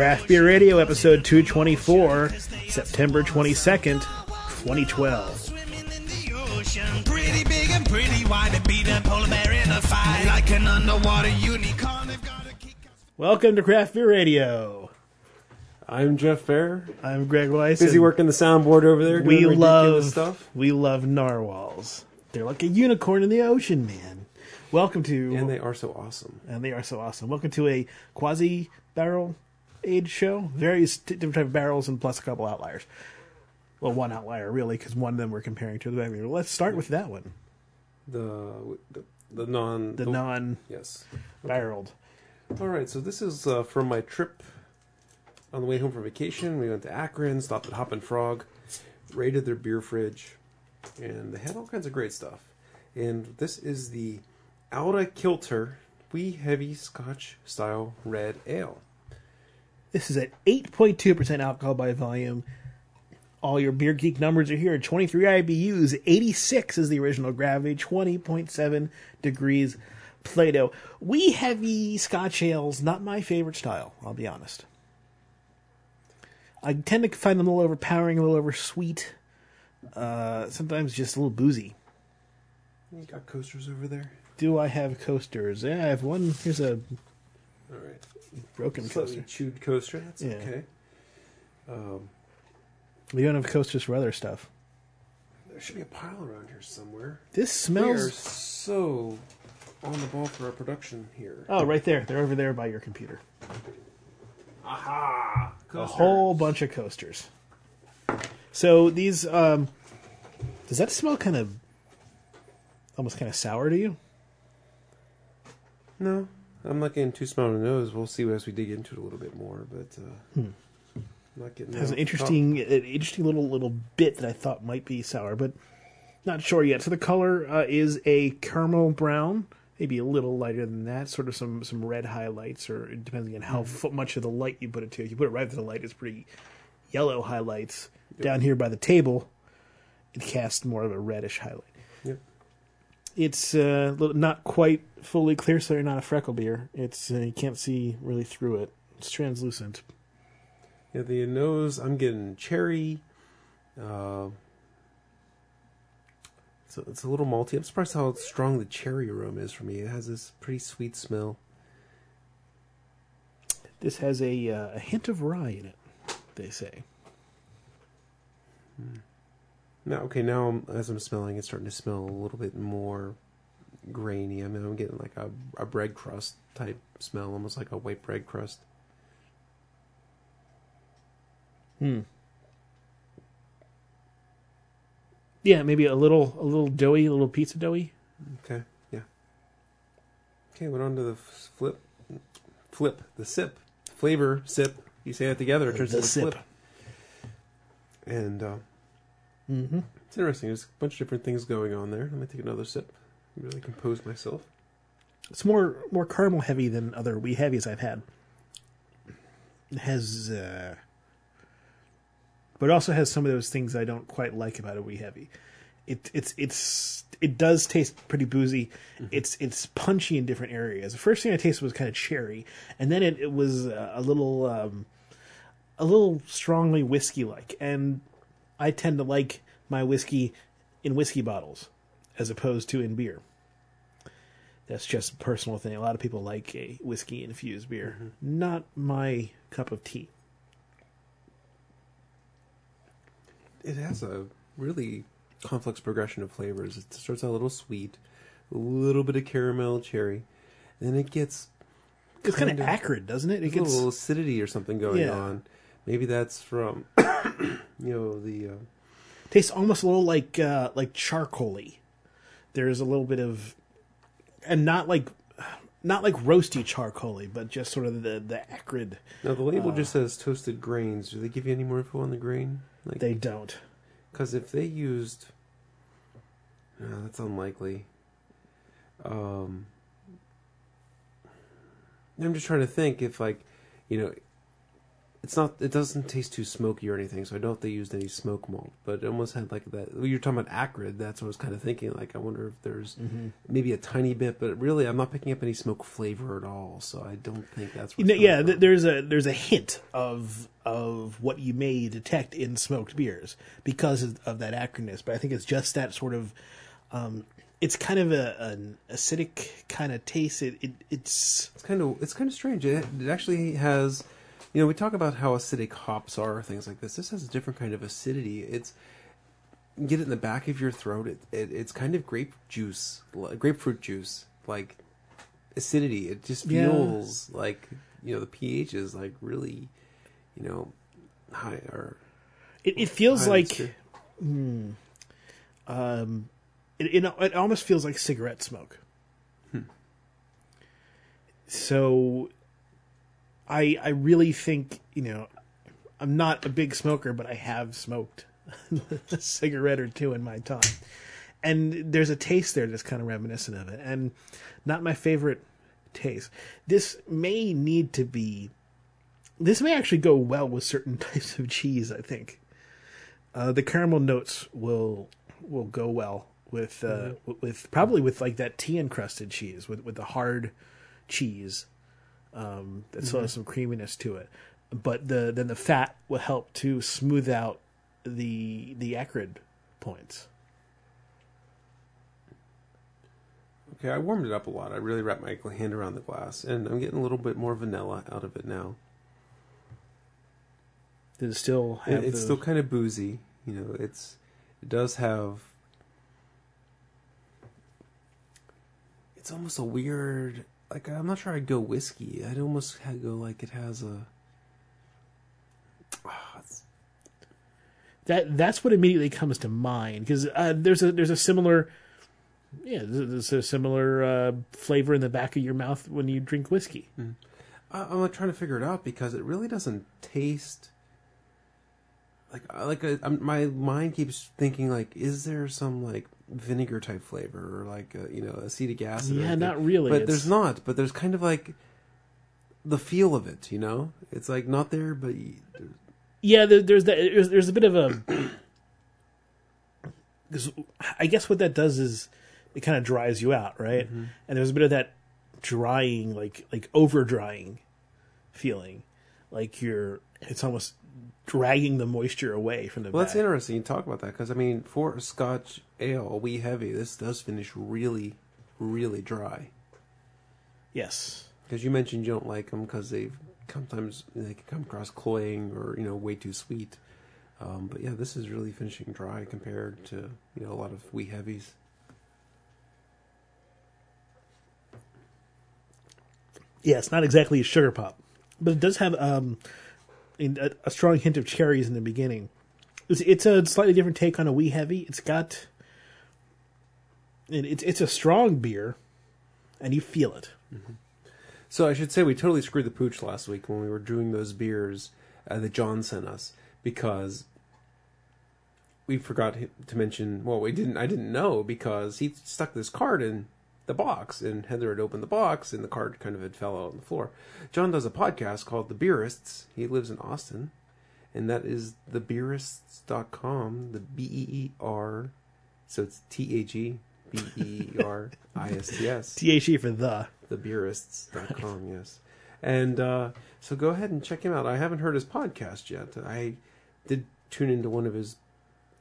Craft Beer Radio, episode 224, September 22nd, 2012. Pretty big and pretty wide, to beat a polar bear in a fight, like an underwater unicorn. Welcome to Craft Beer Radio. I'm Jeff Fair. I'm Greg Weiss. Busy working the soundboard over there. We love narwhals. They're like a unicorn in the ocean, man. Welcome to... And they are so awesome. Welcome to a quasi-barrel age show. Various different type of barrels and plus a couple outliers. Well, one outlier, really, because one of them we're comparing to the other. Let's start with that one. The non... Yes. Barreled. Okay. All right, so this is from my trip on the way home from vacation. We went to Akron, stopped at Hoppin' Frog, raided their beer fridge, and they had all kinds of great stuff. And this is the Outta Kilter Wee Heavy Scotch Style Red Ale. This is at 8.2% alcohol by volume. All your beer geek numbers are here. 23 IBUs, 86 is the original gravity, 20.7 degrees Plato. Wee heavy Scotch ales, not my favorite style, I'll be honest. I tend to find them a little overpowering, a little over sweet, sometimes just a little boozy. You got coasters over there? Do I have coasters? Yeah, I have one. Here's a all right broken slightly coaster. Chewed coaster. That's okay. We don't have coasters for other stuff. There should be a pile around here somewhere. This smells... We are so on the ball for our production here. Oh, right there. They're over there by your computer. Aha! Coasters. A whole bunch of coasters. So these... does that smell kind of... almost kind of sour to you? No. I'm not getting too smell on the nose. We'll see as we dig into it a little bit more, but... It has an interesting little bit that I thought might be sour, but not sure yet. So the color is a caramel brown, maybe a little lighter than that, sort of some red highlights, or depending on how much of the light you put it to. If you put it right to the light, it's pretty yellow highlights. Yep. Down here by the table, it casts more of a reddish highlight. Yep. It's not quite fully clear, so they're not a freckle beer. It's you can't see really through it. It's translucent. Yeah, the nose, I'm getting cherry. So it's a little malty. I'm surprised how strong the cherry aroma is for me. It has this pretty sweet smell. This has a hint of rye in it, they say. Now as I'm smelling, it's starting to smell a little bit more grainy. I mean, I'm getting like a bread crust type smell, almost like a white bread crust. Yeah, maybe a little doughy, a little pizza doughy. Okay, yeah. Okay, went on to the flip, the sip, flavor sip. You say that together, it turns into sip. Flip. And it's interesting. There's a bunch of different things going on there. Let me take another sip. Really compose myself. It's more caramel heavy than other wee heavies I've had. It has. But it also has some of those things I don't quite like about a wee heavy. It does taste pretty boozy. Mm-hmm. It's punchy in different areas. The first thing I tasted was kind of cherry, and then it was a little strongly whiskey like. And I tend to like my whiskey in whiskey bottles as opposed to in beer. That's just a personal thing. A lot of people like a whiskey infused beer. Mm-hmm. Not my cup of tea. It has a really complex progression of flavors. It starts out a little sweet, a little bit of caramel, cherry, then it gets... It's kind of acrid, doesn't it? It gets a little acidity or something going on. Maybe that's from, the... tastes almost a little like charcoal-y. There's a little bit of... And not like roasty charcoal-y, but just sort of the acrid. Now, the label just says toasted grains. Do they give you any more info on the grain? Like, they don't. Because if they used... No, that's unlikely. I'm just trying to think if, It's not. It doesn't taste too smoky or anything, so I don't know if they used any smoke malt. But it almost had like that. You're talking about acrid. That's what I was kind of thinking. Like, I wonder if there's maybe a tiny bit, but really, I'm not picking up any smoke flavor at all. So I don't think that's. What there's a hint of what you may detect in smoked beers because of that acridness. But I think it's just that sort of. It's kind of an acidic kind of taste. It's kind of strange. It actually has. You know, we talk about how acidic hops are, things like this. This has a different kind of acidity. You get it in the back of your throat. It's kind of grapefruit juice, like acidity. It just feels like, you know, the pH is like really, you know, high. Or it feels like, it almost feels like cigarette smoke. So. I really think, you know, I'm not a big smoker, but I have smoked a cigarette or two in my time. And there's a taste there that's kind of reminiscent of it. And not my favorite taste. This may actually go well with certain types of cheese, I think. The caramel notes will go well with like that tea encrusted cheese, with the hard cheese. That still has some creaminess to it, but then the fat will help to smooth out the acrid points. Okay, I warmed it up a lot. I really wrapped my hand around the glass, and I'm getting a little bit more vanilla out of it now. Does it still have? It's still kind of boozy, you know. It does have. It's almost a weird. Like, I'm not sure I'd go whiskey. I'd almost go like it has a. Oh, that's what immediately comes to mind because there's a similar flavor in the back of your mouth when you drink whiskey. I'm like trying to figure it out because it really doesn't taste. My mind keeps thinking like, is there some like. Vinegar type flavor or like you know, acetic acid. Yeah, not really. But there's not. But there's kind of like the feel of it. You know, it's like not there, but yeah, there's that. There's a bit of a. Because I guess what that does is it kind of dries you out, right? Mm-hmm. And there's a bit of that drying, like over drying, feeling, like it's almost. Dragging the moisture away from the. Well, that's interesting. You talk about that because I mean, for a Scotch ale, wee heavy, this does finish really, really dry. Yes, because you mentioned you don't like them because they can come across cloying or, you know, way too sweet. But yeah, this is really finishing dry compared to, you know, a lot of wee heavies. Yeah, it's not exactly a sugar pop, but it does have a strong hint of cherries in the beginning. It's a slightly different take on a wee heavy. It's a strong beer, and you feel it. Mm-hmm. So I should say we totally screwed the pooch last week when we were doing those beers that John sent us because we forgot to mention. Well, we didn't. I didn't know because he stuck this card in the box, and Heather had opened the box, and the card kind of had fell out on the floor. John does a podcast called The Beerists. He lives in Austin, and that is thebeerists.com, the B-E-E-R, so it's THEBERISTS. THE for the. Thebeerists.com, yes. And so go ahead and check him out. I haven't heard his podcast yet. I did tune into one of his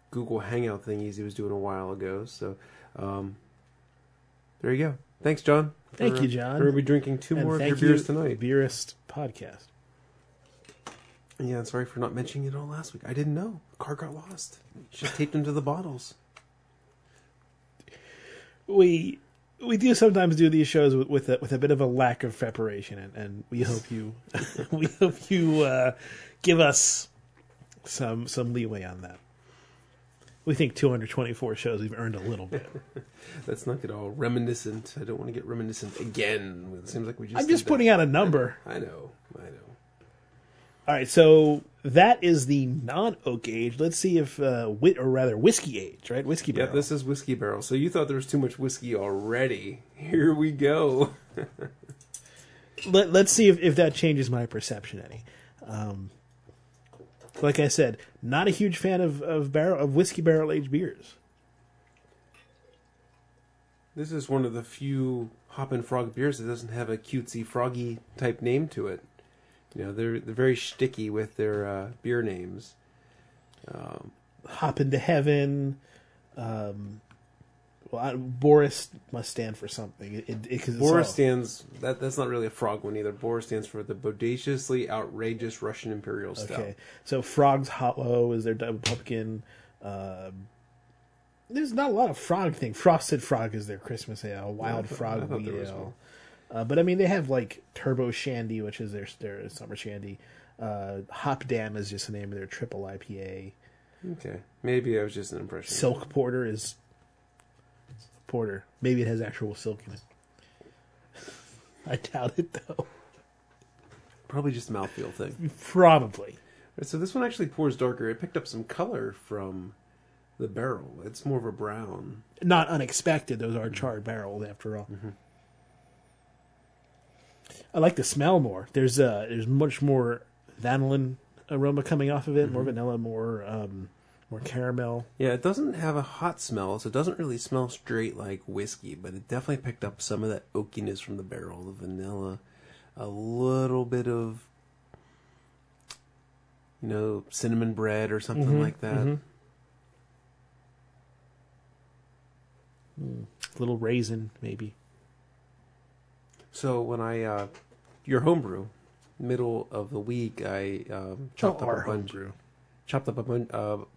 Google Hangout thingies he was doing a while ago, so... there you go. Thanks, John. Thank you, John. We're going to be drinking two more of your beers tonight. Beerist podcast. Yeah, I'm sorry for not mentioning it all last week. I didn't know. The car got lost. Just taped them to the bottles. We do sometimes do these shows with a bit of a lack of preparation, and we hope you give us some leeway on that. We think 224 shows we've earned a little bit. That's not at all reminiscent. I don't want to get reminiscent again. It seems like we just. I'm just putting out a number. I know. All right, so that is the non-oak age. Let's see if whiskey age, right? Whiskey barrel. Yeah, this is whiskey barrel. So you thought there was too much whiskey already. Here we go. Let's see if that changes my perception any. Like I said, not a huge fan of whiskey barrel aged beers. This is one of the few Hoppin' Frog beers that doesn't have a cutesy froggy type name to it. You know, they're very shticky with their beer names. Hop into Heaven. Boris must stand for something. That's not really a frog one either. Boris stands for the Bodaciously Outrageous Russian Imperial Stout. Okay, so Frog's Hollow is their double pumpkin. There's not a lot of frog thing. Frosted Frog is their Christmas ale. Wild Frog wheat ale. But I mean, they have like Turbo Shandy, which is their summer shandy. Hop Dam is just the name of their triple IPA. Okay, maybe it was just an impression. Silk Porter is porter. Maybe it has actual silk in it. I doubt it, though. Probably just a mouthfeel thing. Probably. So this one actually pours darker. It picked up some color from the barrel. It's more of a brown. Not unexpected. Those are charred barrels, after all. Mm-hmm. I like the smell more. There's much more vanillin aroma coming off of it, more vanilla, more caramel. Yeah, it doesn't have a hot smell, so it doesn't really smell straight like whiskey, but it definitely picked up some of that oakiness from the barrel, the vanilla, a little bit of, you know, cinnamon bread or something like that. A little raisin, maybe. So when I, your homebrew, middle of the week, I chopped up a bunch.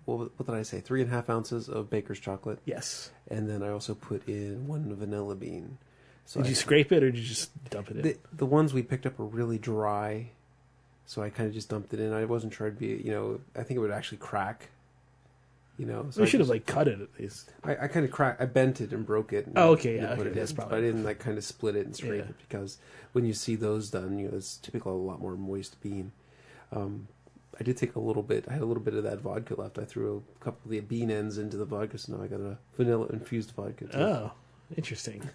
What did I say? 3.5 ounces of baker's chocolate. Yes. And then I also put in 1 vanilla bean. So did you scrape it or did you just dump it in? The ones we picked up were really dry, so I kind of just dumped it in. I wasn't sure it'd be, you know, I think it would actually crack. You know, so we should have like cut it at least. I kind of cracked. I bent it and broke it. I didn't like kind of split it and scrape it, because when you see those done, you know, it's typically a lot more moist bean. I did take a little bit. I had a little bit of that vodka left. I threw a couple of the bean ends into the vodka, so now I got a vanilla infused vodka too. Oh, interesting.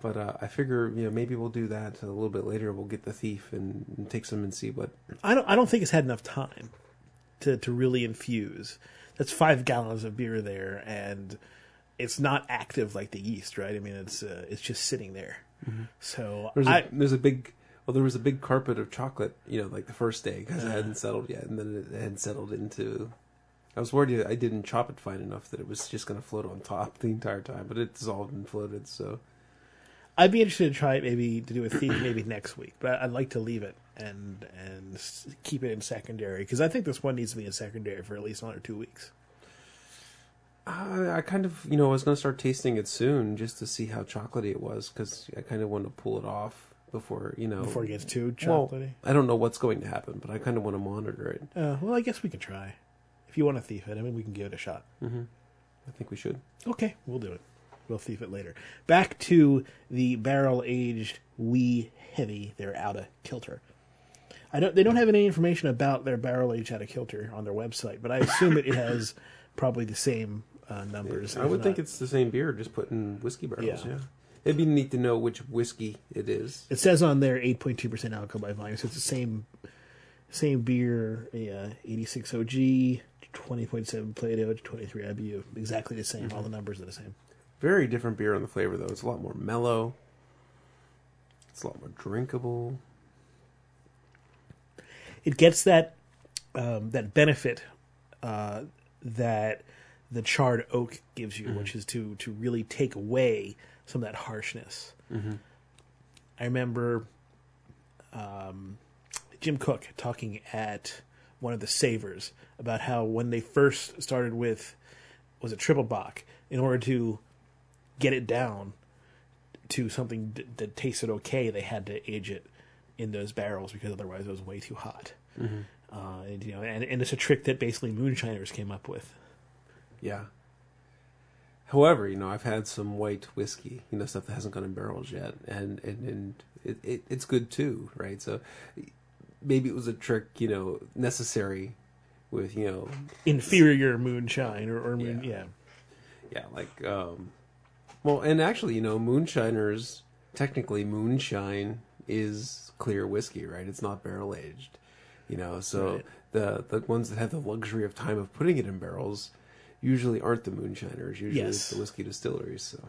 But I figure, you know, maybe we'll do that a little bit later. We'll get the thief and take some and see what. I don't think it's had enough time to really infuse. That's 5 gallons of beer there, and it's not active like the yeast, right? I mean, it's just sitting there. Mm-hmm. So there was a big carpet of chocolate, you know, like the first day, because it hadn't settled yet, and then it had settled into. I was worried I didn't chop it fine enough that it was just going to float on top the entire time, but it dissolved and floated. So I'd be interested to try it, maybe to do a theme maybe next week, but I'd like to leave it and keep it in secondary, because I think this one needs to be in secondary for at least 1 or 2 weeks. I kind of, you know, I was going to start tasting it soon just to see how chocolatey it was, because I kind of want to pull it off before, you know. Before it gets too chocolatey? Well, I don't know what's going to happen, but I kind of want to monitor it. Well, I guess we can try. If you want to thief it, I mean, we can give it a shot. Mm-hmm. I think we should. Okay, we'll do it. We'll thief it later. Back to the barrel-aged wee heavy. They're out of kilter. They don't have any information about their barrel age Outta Kilter on their website, but I assume it has probably the same numbers. I would think it's the same beer, just put in whiskey barrels. Yeah. It'd be neat to know which whiskey it is. It says on there 8.2% alcohol by volume, so it's the same beer. Yeah, 86 OG, 20.7 Plato, 23 IBU, exactly the same. Mm-hmm. All the numbers are the same. Very different beer on the flavor, though. It's a lot more mellow. It's a lot more drinkable. It gets that that benefit that the charred oak gives you, which is to really take away some of that harshness. Mm-hmm. I remember Jim Cook talking at one of the Savers about how when they first started with, was it Triple Bock, in order to get it down to something that tasted okay, they had to age it in those barrels, because otherwise it was way too hot. Mm-hmm. And it's a trick that basically moonshiners came up with. Yeah. However, you know, I've had some white whiskey, you know, stuff that hasn't gone in barrels yet, and it's good too, right? So maybe it was a trick, you know, necessary with, you know, inferior moonshine or moon, yeah, like well, and actually, you know, moonshiners, technically moonshine is clear whiskey, right? It's not barrel aged. you know. So right. the ones that have the luxury of time of putting it in barrels usually aren't the moonshiners. Usually yes. It's the whiskey distilleries. So.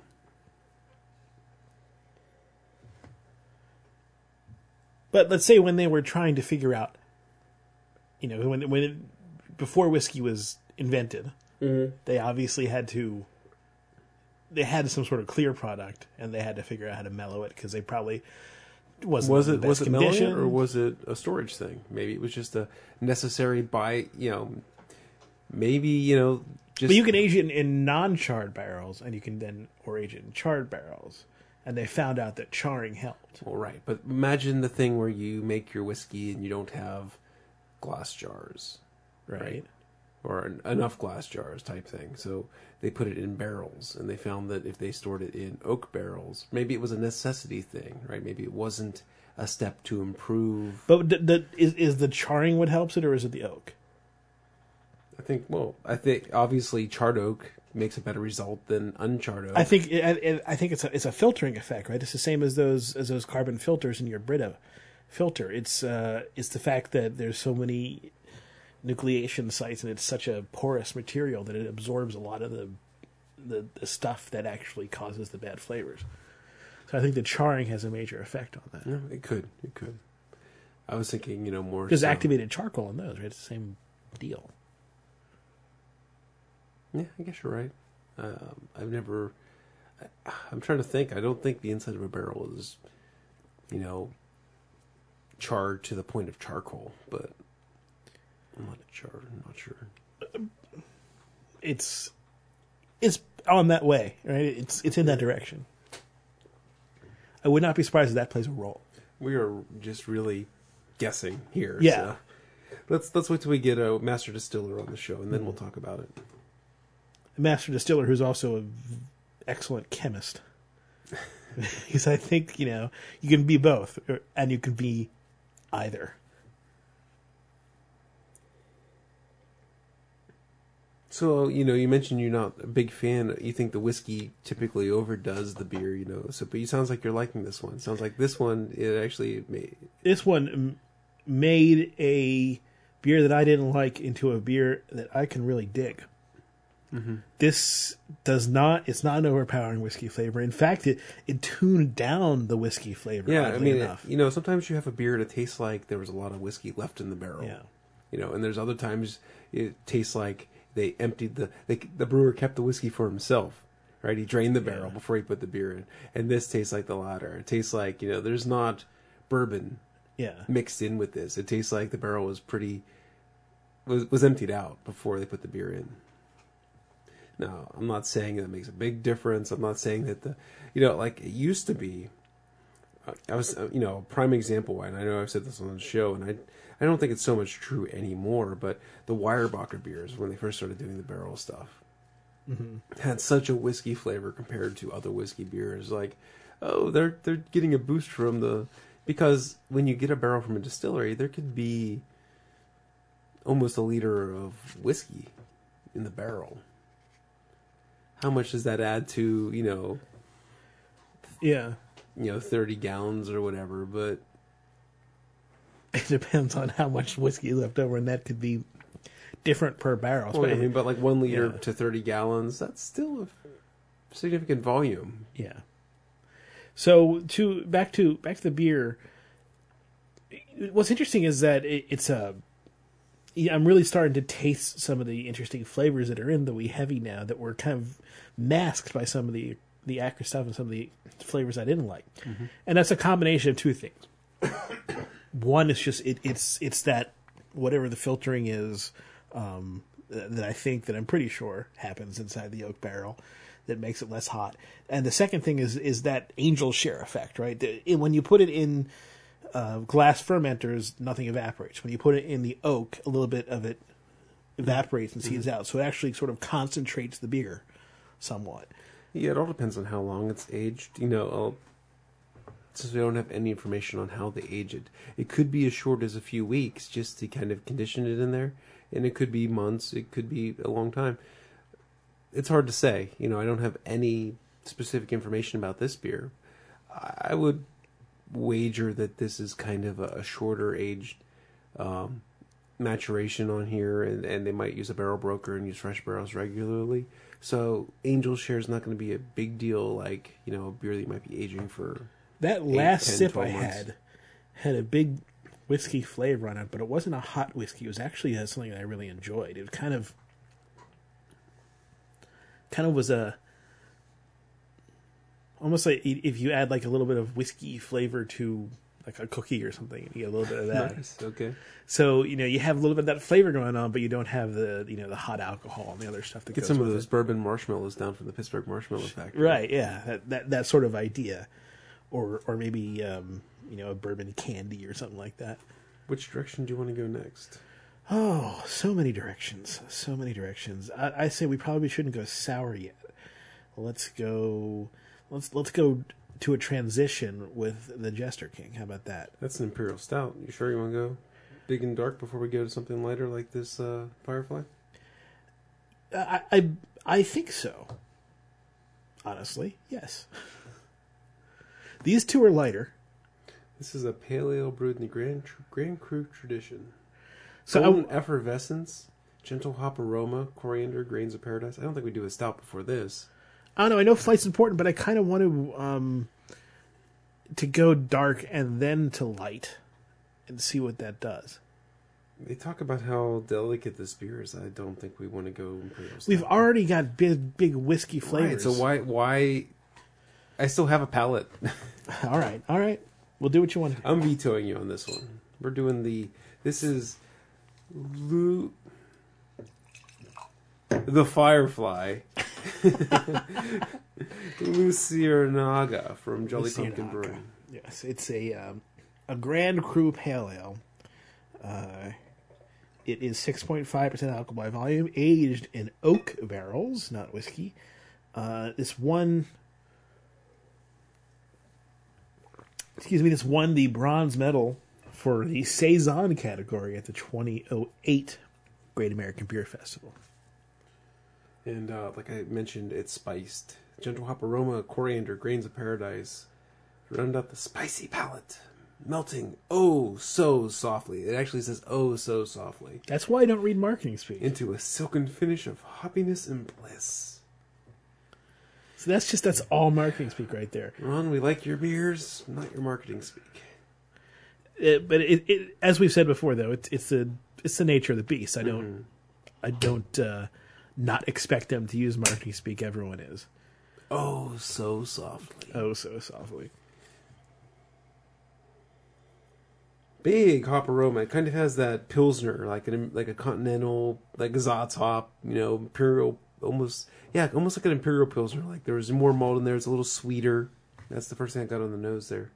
But let's say when they were trying to figure out, you know, before whiskey was invented, mm-hmm. they obviously had some sort of clear product, and they had to figure out how to mellow it because they probably was it mellow or was it a storage thing? Maybe it was just a necessary by But you can age it in non-charred barrels, and you can then age it in charred barrels. And they found out that charring helped. Well, right. But imagine the thing where you make your whiskey and you don't have glass jars. Right. Or enough glass jars type thing. So they put it in barrels. And they found that if they stored it in oak barrels, maybe it was a necessity thing, right? Maybe it wasn't a step to improve. But is the charring what helps it, or is it the oak? I think obviously charred oak makes a better result than uncharred oak. I think it's a filtering effect, right? It's the same as those carbon filters in your Brita filter. It's the fact that there's so many nucleation sites and it's such a porous material that it absorbs a lot of the stuff that actually causes the bad flavors. So I think the charring has a major effect on that. Yeah, it could. I was thinking, more because activated charcoal in those, right? It's the same deal. Yeah, I guess you're right. I'm trying to think. I don't think the inside of a barrel is, charred to the point of charcoal. But I'm not sure. It's on that way, right? It's in that direction. I would not be surprised if that plays a role. We are just really guessing here. Yeah. So let's wait till we get a master distiller on the show, and then we'll talk about it. Master distiller who's also an excellent chemist. Because I think, you can be both, and you can be either. So, you mentioned you're not a big fan. You think the whiskey typically overdoes the beer, but it sounds like you're liking this one. Sounds like this one, it actually made... This one made a beer that I didn't like into a beer that I can really dig. Mm-hmm. This does not. It's not an overpowering whiskey flavor. In fact, it tuned down the whiskey flavor. Yeah, enough. Sometimes you have a beer that tastes like there was a lot of whiskey left in the barrel. Yeah, and there's other times it tastes like they emptied the brewer kept the whiskey for himself. Right, he drained the barrel before he put the beer in, and this tastes like the latter. It tastes like there's not bourbon. Yeah. Mixed in with this, it tastes like the barrel was was emptied out before they put the beer in. No, I'm not saying that makes a big difference. I'm not saying that like it used to be. I was, a prime example, and I know I've said this on the show, and I don't think it's so much true anymore, but the Weyerbacher beers, when they first started doing the barrel stuff, had such a whiskey flavor compared to other whiskey beers. Like, oh, they're getting a boost from because when you get a barrel from a distillery, there could be almost a liter of whiskey in the barrel. How much does that add to, yeah, 30 gallons or whatever, but... It depends on how much whiskey is left over, and that could be different per barrel. Well, but like 1 liter to 30 gallons, that's still a significant volume. Yeah. So back to the beer, what's interesting is that it's I'm really starting to taste some of the interesting flavors that are in the wee heavy now that were kind of masked by some of the acrid stuff and some of the flavors I didn't like. Mm-hmm. And that's a combination of two things. One is just, it's that whatever the filtering is that I think that I'm pretty sure happens inside the oak barrel that makes it less hot. And the second thing is that angel share effect, right? When you put it in... glass fermenters, nothing evaporates. When you put it in the oak, a little bit of it evaporates and seeds out. So it actually sort of concentrates the beer somewhat. Yeah, it all depends on how long it's aged. Since we don't have any information on how they age it, it could be as short as a few weeks just to kind of condition it in there. And it could be months. It could be a long time. It's hard to say. I don't have any specific information about this beer. I would wager that this is kind of a shorter aged maturation on here, and they might use a barrel broker and use fresh barrels regularly. So Angel Share is not going to be a big deal like, you know, a beer that you might be aging for that 8, 10, 12 months. had a big whiskey flavor on it, but it wasn't a hot whiskey. It was actually something that I really enjoyed. It kind of was a almost like if you add like a little bit of whiskey flavor to like a cookie or something, and you get a little bit of that. Nice. Okay. So, you know, you have a little bit of that flavor going on, but you don't have the, you know, the hot alcohol and the other stuff that goes with it. Get some of those bourbon marshmallows down from the Pittsburgh Marshmallow Factory. Right, yeah. That sort of idea. Or maybe, you know, a bourbon candy or something like that. Which direction do you want to go next? Oh, so many directions. So many directions. I say we probably shouldn't go sour yet. Let's go to a transition with the Jester King. How about that? That's an Imperial Stout. You sure you want to go big and dark before we go to something lighter like this Firefly? I think so. Honestly, yes. These two are lighter. This is a pale ale brewed in the Grand Cru tradition. So golden effervescence, gentle hop aroma, coriander, grains of paradise. I don't think we do a stout before this. I don't know. I know flight's important, but I kind of want to go dark and then to light and see what that does. They talk about how delicate this beer is. I don't think we want to go Imperial Stout. We've already got big whiskey flavors. Right, so why? I still have a palate. All right. We'll do what you want to do. I'm vetoing you on this one. We're doing the Firefly. Luciérnaga from Jolly Pumpkin Brewing. Yes, it's a Grand Cru Pale Ale. It is 6.5% alcohol by volume, aged in oak barrels, not whiskey. This won the bronze medal for the Saison category at the 2008 Great American Beer Festival. And like I mentioned, it's spiced. Gentle hop aroma, coriander, grains of paradise. Round out the spicy palate. Melting oh so softly. It actually says oh so softly. That's why I don't read marketing speak. Into a silken finish of hoppiness and bliss. So that's all marketing speak right there. Ron, we like your beers, not your marketing speak. But as we've said before, though, it's the nature of the beast. I don't not expect them to use marketing speak. Everyone is. Oh, so softly. Oh, so softly. Big hop aroma. It kind of has that Pilsner, like a continental, like Zatz hop, you know, Imperial, almost like an Imperial Pilsner. Like there was more malt in there. It's a little sweeter. That's the first thing I got on the nose there.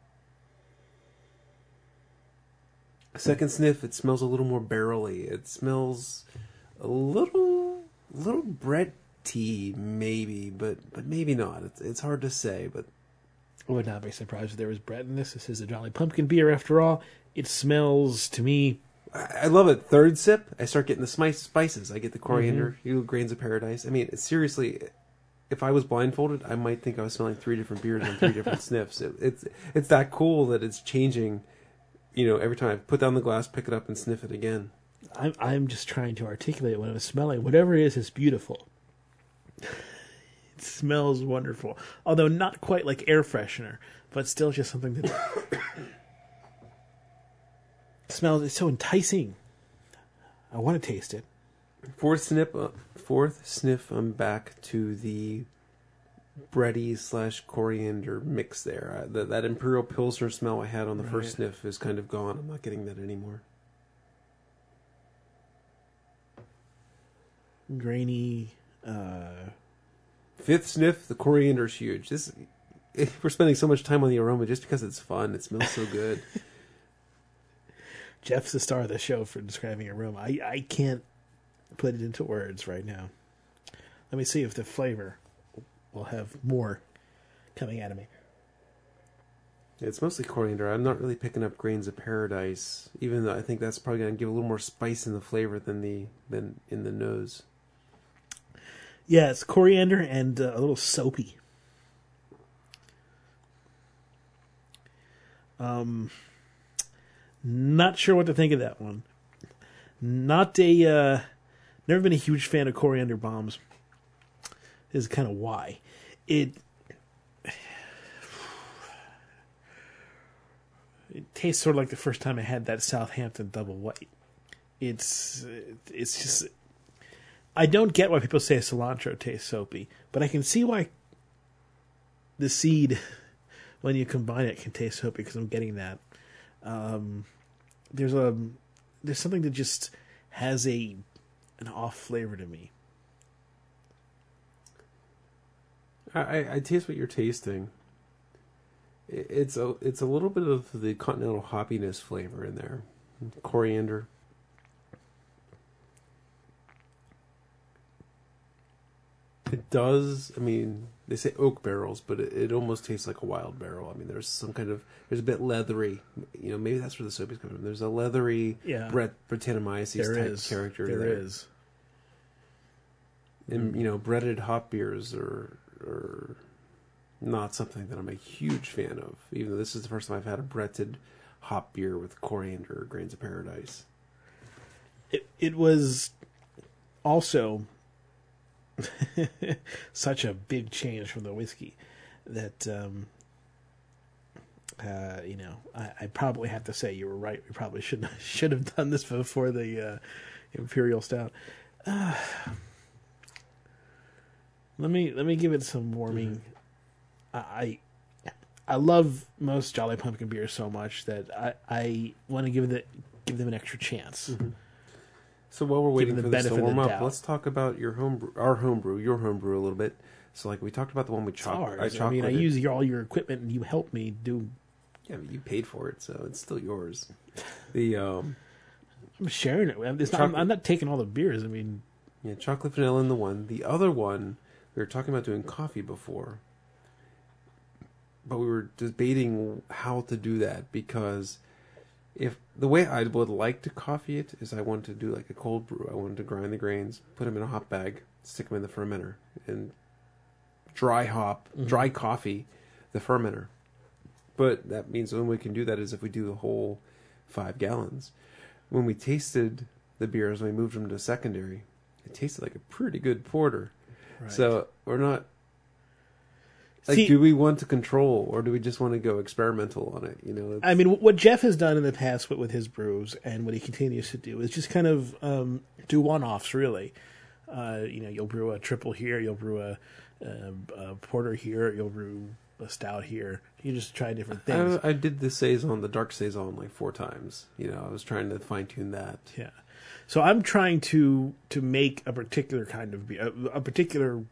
Second sniff, it smells a little more barrely. It smells a little bready, maybe, but maybe not. It's hard to say, but I would not be surprised if there was bread in this. This is a Jolly Pumpkin beer, after all. It smells, to me... I love it. Third sip, I start getting the spices. I get the coriander, grains of paradise. I mean, seriously, if I was blindfolded, I might think I was smelling three different beers on three different sniffs. It's that cool that it's changing, you know, every time I put down the glass, pick it up, and sniff it again. I'm just trying to articulate what I'm smelling. Whatever it is, it's beautiful. It smells wonderful. Although not quite like air freshener, but still just something that smells. It's so enticing. I want to taste it. Fourth sniff, I'm back to the bready / coriander mix there. That Imperial Pilsner smell I had on the first sniff is kind of gone. I'm not getting that anymore. Grainy. Fifth sniff, the coriander's huge. We're spending so much time on the aroma just because it's fun. It smells so good. Jeff's the star of the show for describing aroma. I can't put it into words right now. Let me see if the flavor will have more coming out of me. It's mostly coriander. I'm not really picking up grains of paradise, even though I think that's probably going to give a little more spice in the flavor than in the nose. Yeah, it's coriander and a little soapy. Not sure what to think of that one. Never been a huge fan of coriander bombs. This is kind of why. It tastes sort of like the first time I had that Southampton double white. It's just... I don't get why people say cilantro tastes soapy, but I can see why the seed, when you combine it, can taste soapy, because I'm getting that. There's something that just has an off flavor to me. I taste what you're tasting. It's a little bit of the continental hoppiness flavor in there. Coriander. It does, I mean, they say oak barrels, but it almost tastes like a wild barrel. I mean, there's a bit leathery. You know, maybe that's where the soapy's coming from. There's a leathery Brettanomyces type character there. There is. And, you know, breaded hop beers are not something that I'm a huge fan of, even though this is the first time I've had a bretted hop beer with coriander or grains of paradise. It was also such a big change from the whiskey that, you know, I probably have to say you were right. We probably should have done this before the Imperial Stout. Let me give it some warming. I love most Jolly Pumpkin beers so much that I want to give them an extra chance. Mm-hmm. So while we're waiting for this to warm up, let's talk about your homebrew a little bit. So like we talked about the one we chopped. I mean, I use all your equipment, and you helped me do. Yeah, but you paid for it, so it's still yours. I'm sharing it. I'm not taking all the beers. I mean, yeah, chocolate vanilla in the one. The other one we were talking about doing coffee before, but we were debating how to do that because. If the way I would like to coffee it is I want to do like a cold brew. I wanted to grind the grains, put them in a hop bag, stick them in the fermenter, and dry coffee the fermenter. But that means the only way we can do that is if we do the whole 5 gallons. When we tasted the beers, when we moved them to secondary, it tasted like a pretty good porter. Right. So we're not... Like, do we want to control, or do we just want to go experimental on it? You know, I mean, what Jeff has done in the past with his brews, and what he continues to do, is just kind of do one-offs. Really, you know, you'll brew a triple here, you'll brew a porter here, you'll brew a stout here. You just try different things. I did the saison, the dark saison, like 4 times. You know, I was trying to fine-tune that. Yeah, so I'm trying to make a particular kind of a particular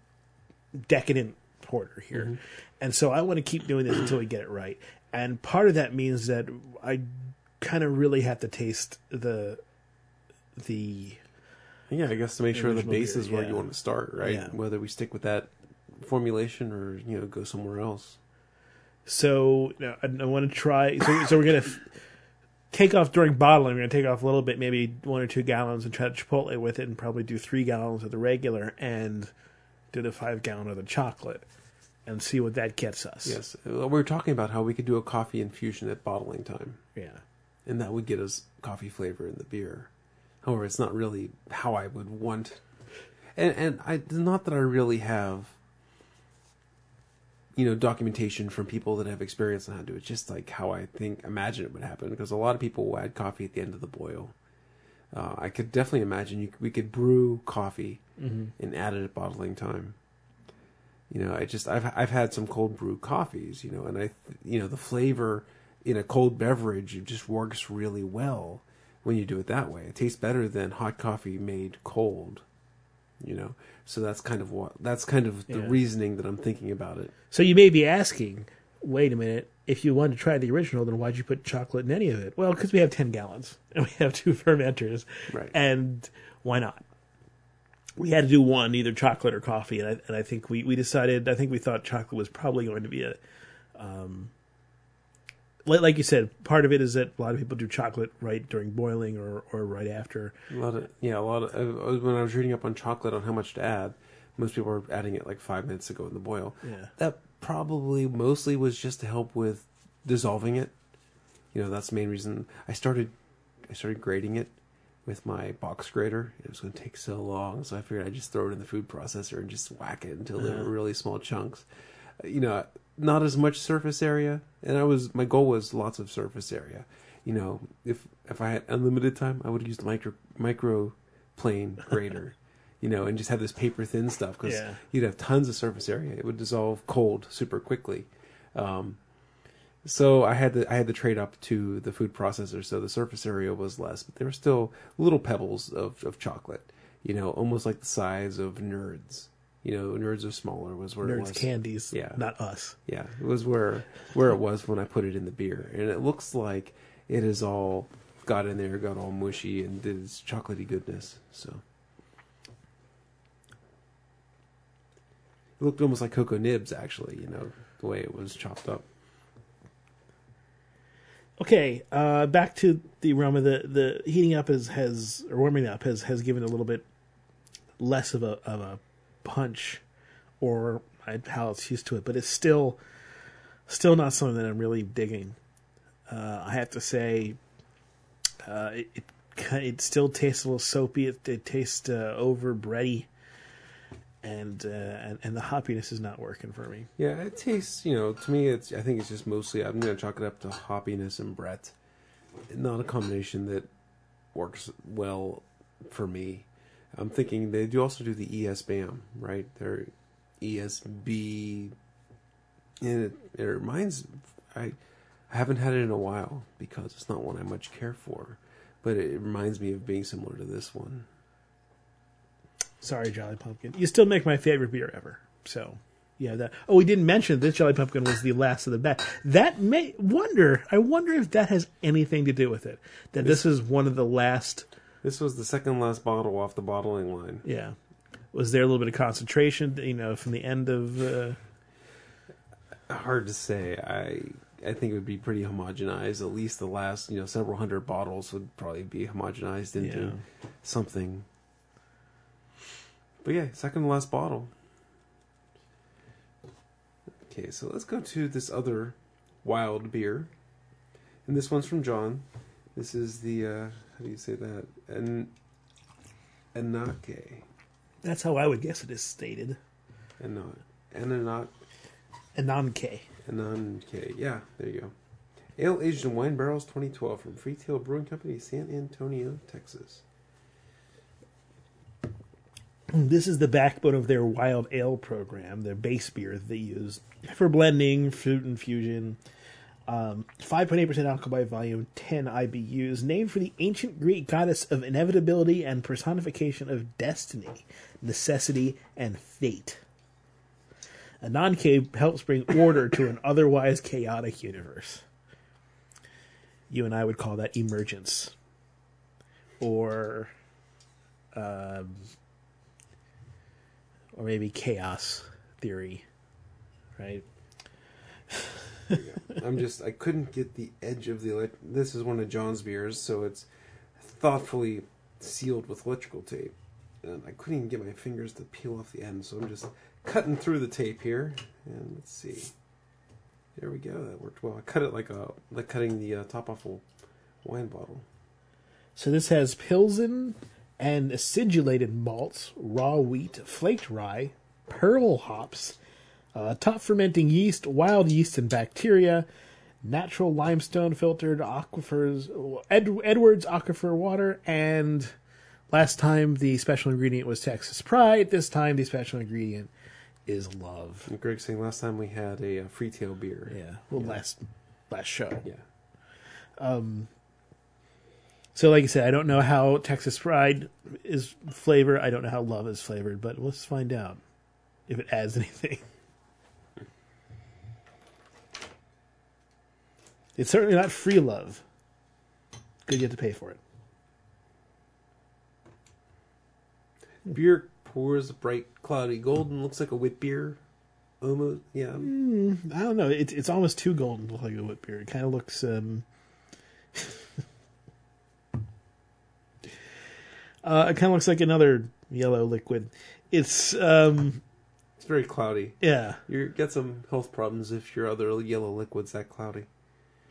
decadent porter here. Mm-hmm. And so I want to keep doing this until we get it right. And part of that means that I kind of really have to taste the yeah, I guess to make sure the base is where you want to start, right? Yeah. Whether we stick with that formulation or, you know, go somewhere else. So you know, I want to try. So we're going to take off during bottling. We're going to take off a little bit, maybe 1 or 2 gallons, and try to Chipotle with it, and probably do 3 gallons of the regular and do the 5 gallon of the chocolate and see what that gets us. Yes. We were talking about how we could do a coffee infusion at bottling time. Yeah. And that would get us coffee flavor in the beer. However, it's not really how I would want. And I not that I really have, you know, documentation from people that have experience on how to do it. It's just like how I imagine it would happen, because a lot of people will add coffee at the end of the boil. I could definitely imagine we could brew coffee mm-hmm. and add it at bottling time. You know, I've had some cold brew coffees, you know, and the flavor in a cold beverage, it just works really well when you do it that way. It tastes better than hot coffee made cold, you know. So that's kind of the reasoning that I'm thinking about it. So you may be asking, wait a minute, if you wanted to try the original, then why'd you put chocolate in any of it? Well, because we have 10 gallons, and we have 2 fermenters, right. And why not? We had to do one, either chocolate or coffee, and I think we decided, I think we thought chocolate was probably going to be a... like you said, part of it is that a lot of people do chocolate right during boiling or right after. A lot of when I was reading up on chocolate on how much to add, most people were adding it like 5 minutes ago in the boil. Yeah. That probably mostly was just to help with dissolving it. You know, that's the main reason I started grating it with my box grater. It was going to take so long, so I figured I'd just throw it in the food processor and just whack it until they were really small chunks. You know, not as much surface area, and my goal was lots of surface area. You know, if I had unlimited time, I would have used the microplane grater, you know, and just have this paper thin stuff because you'd have tons of surface area. It would dissolve cold super quickly. So I had to trade up to the food processor, so the surface area was less, but there were still little pebbles of chocolate, you know, almost like the size of Nerds. You know, Nerds are smaller was where Nerds it was. Nerds candies, yeah. Not us. Yeah, it was where it was when I put it in the beer. And it looks like it is all got in there, got all mushy, and did its chocolatey goodness. So it looked almost like Cocoa Nibs, actually, you know, the way it was chopped up. Okay, back to the realm of the heating up or warming up has given a little bit less of a punch, or how it's used to it, but it's still not something that I'm really digging. I have to say, it still tastes a little soapy. It tastes over bready, and the hoppiness is not working for me. Yeah, it tastes. You know, to me, I think it's just mostly. I'm going to chalk it up to hoppiness and Brett, not a combination that works well for me. I'm thinking they do also do the ESBAM, right? They're ESB, and it reminds. I haven't had it in a while because it's not one I much care for, but it reminds me of being similar to this one. Sorry, Jolly Pumpkin. You still make my favorite beer ever. So, yeah, that. Oh, we didn't mention this Jolly Pumpkin was the last of the batch. I wonder if that has anything to do with it. That this is one of the last. This was the second last bottle off the bottling line. Yeah. Was there a little bit of concentration, you know, from the end of... Hard to say. I think it would be pretty homogenized. At least the last, you know, several hundred bottles would probably be homogenized into something. But yeah, second to last bottle. Okay, so let's go to this other wild beer. And this one's from John. This is the... How do you say that? Ananke. That's how I would guess it is stated. Ananke. Ananke. Yeah, there you go. Ale aged in wine barrels 2012 from Freetail Brewing Company, San Antonio, Texas. This is the backbone of their wild ale program, their base beer that they use for blending, fruit infusion. 5.8% alcohol by volume, 10 IBUs, named for the ancient Greek goddess of inevitability and personification of destiny, necessity, and fate. Ananke helps bring order to an otherwise chaotic universe. You and I would call that emergence. Or maybe chaos theory, right? I couldn't get the edge of the... This is one of John's beers, so it's thoughtfully sealed with electrical tape. And I couldn't even get my fingers to peel off the end, so I'm just cutting through the tape here. And let's see. There we go. That worked well. I cut it like cutting the top off a wine bottle. So this has Pilsen and acidulated malts, raw wheat, flaked rye, pearl hops... top fermenting yeast, wild yeast and bacteria, natural limestone filtered aquifers, Edwards aquifer water, and last time the special ingredient was Texas Pride. This time the special ingredient is love. Greg's saying last time we had a Freetail beer. Yeah, well, last show. Yeah. So, like I said, I don't know how Texas Pride is flavored. I don't know how love is flavored, but let's find out if it adds anything. It's certainly not free love. Good, you have to pay for it. Beer pours a bright, cloudy golden. Looks like a wit beer. Almost, yeah. I don't know. It's almost too golden to look like a wit beer. It kind of looks... it kind of looks like another yellow liquid. It's very cloudy. Yeah. You get some health problems if your other yellow liquid's that cloudy.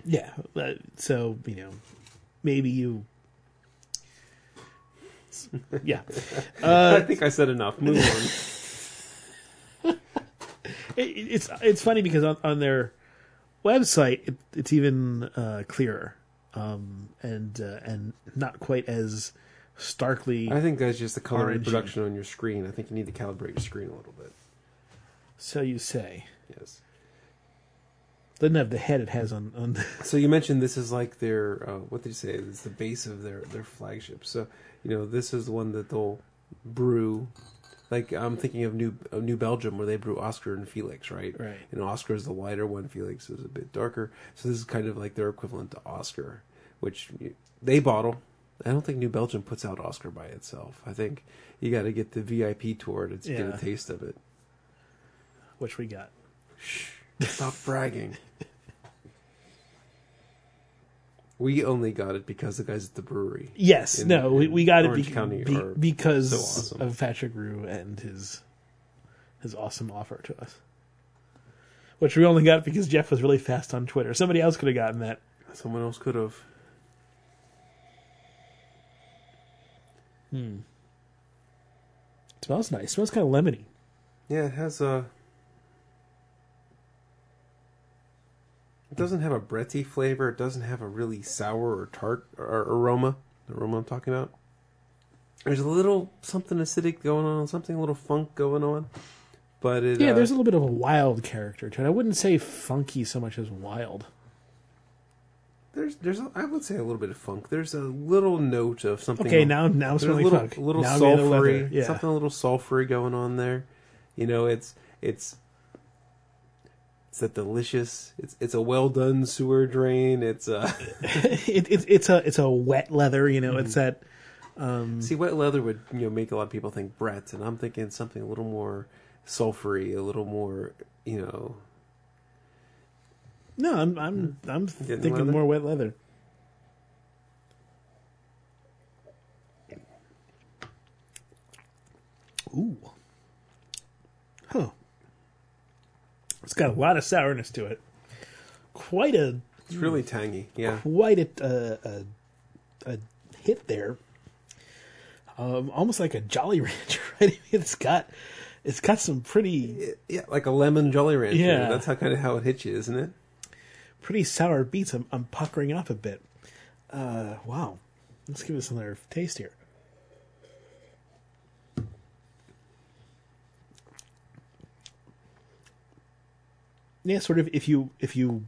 Yeah, so, you know, maybe you Yeah. I think I said enough. Move on. It's funny because on their website, it's even clearer and not quite as starkly. I think that's just the color reproduction on your screen. I think you need to calibrate your screen a little bit. So you say. Yes. Doesn't have the head it has on the... So you mentioned this is like their, what did you say? It's the base of their flagship. So, you know, this is the one that they'll brew. Like, I'm thinking of New Belgium, where they brew Oscar and Felix, right? Right. And Oscar is the lighter one. Felix is a bit darker. So this is kind of like their equivalent to Oscar, which they bottle. I don't think New Belgium puts out Oscar by itself. I think you got to get the VIP tour to get a taste of it. Which we got. Shh. Stop bragging. We only got it because the guys at the brewery. Yes, we got it because so awesome. Of Patrick Rue and his awesome offer to us. Which we only got because Jeff was really fast on Twitter. Somebody else could have gotten that. Someone else could have. It smells nice. It smells kind of lemony. Yeah, it has a... It doesn't have a bready flavor. It doesn't have a really sour or tart or aroma. The aroma I'm talking about. There's a little something acidic going on, something a little funk going on. But it, there's a little bit of a wild character to it. I wouldn't say funky so much as wild. I would say a little bit of funk. There's a little note of something. Okay, now it's really funk. A little sulfury, something a little sulfury going on there. You know, it's that delicious. It's a well done sewer drain. It's a it's a wet leather. You know, it's that. See, wet leather would make a lot of people think Brett, and I'm thinking something a little more sulfury, a little more No, I'm thinking leather? More wet leather. Ooh, huh. It's got a lot of sourness to it. It's really tangy. Yeah, quite a hit there. Almost like a Jolly Rancher. Right? It's got some pretty like a lemon Jolly Rancher. Yeah, that's kind of how it hits you, isn't it? Pretty sour beets. I'm puckering up a bit. Wow, let's give this another taste here. Yeah, sort of. If you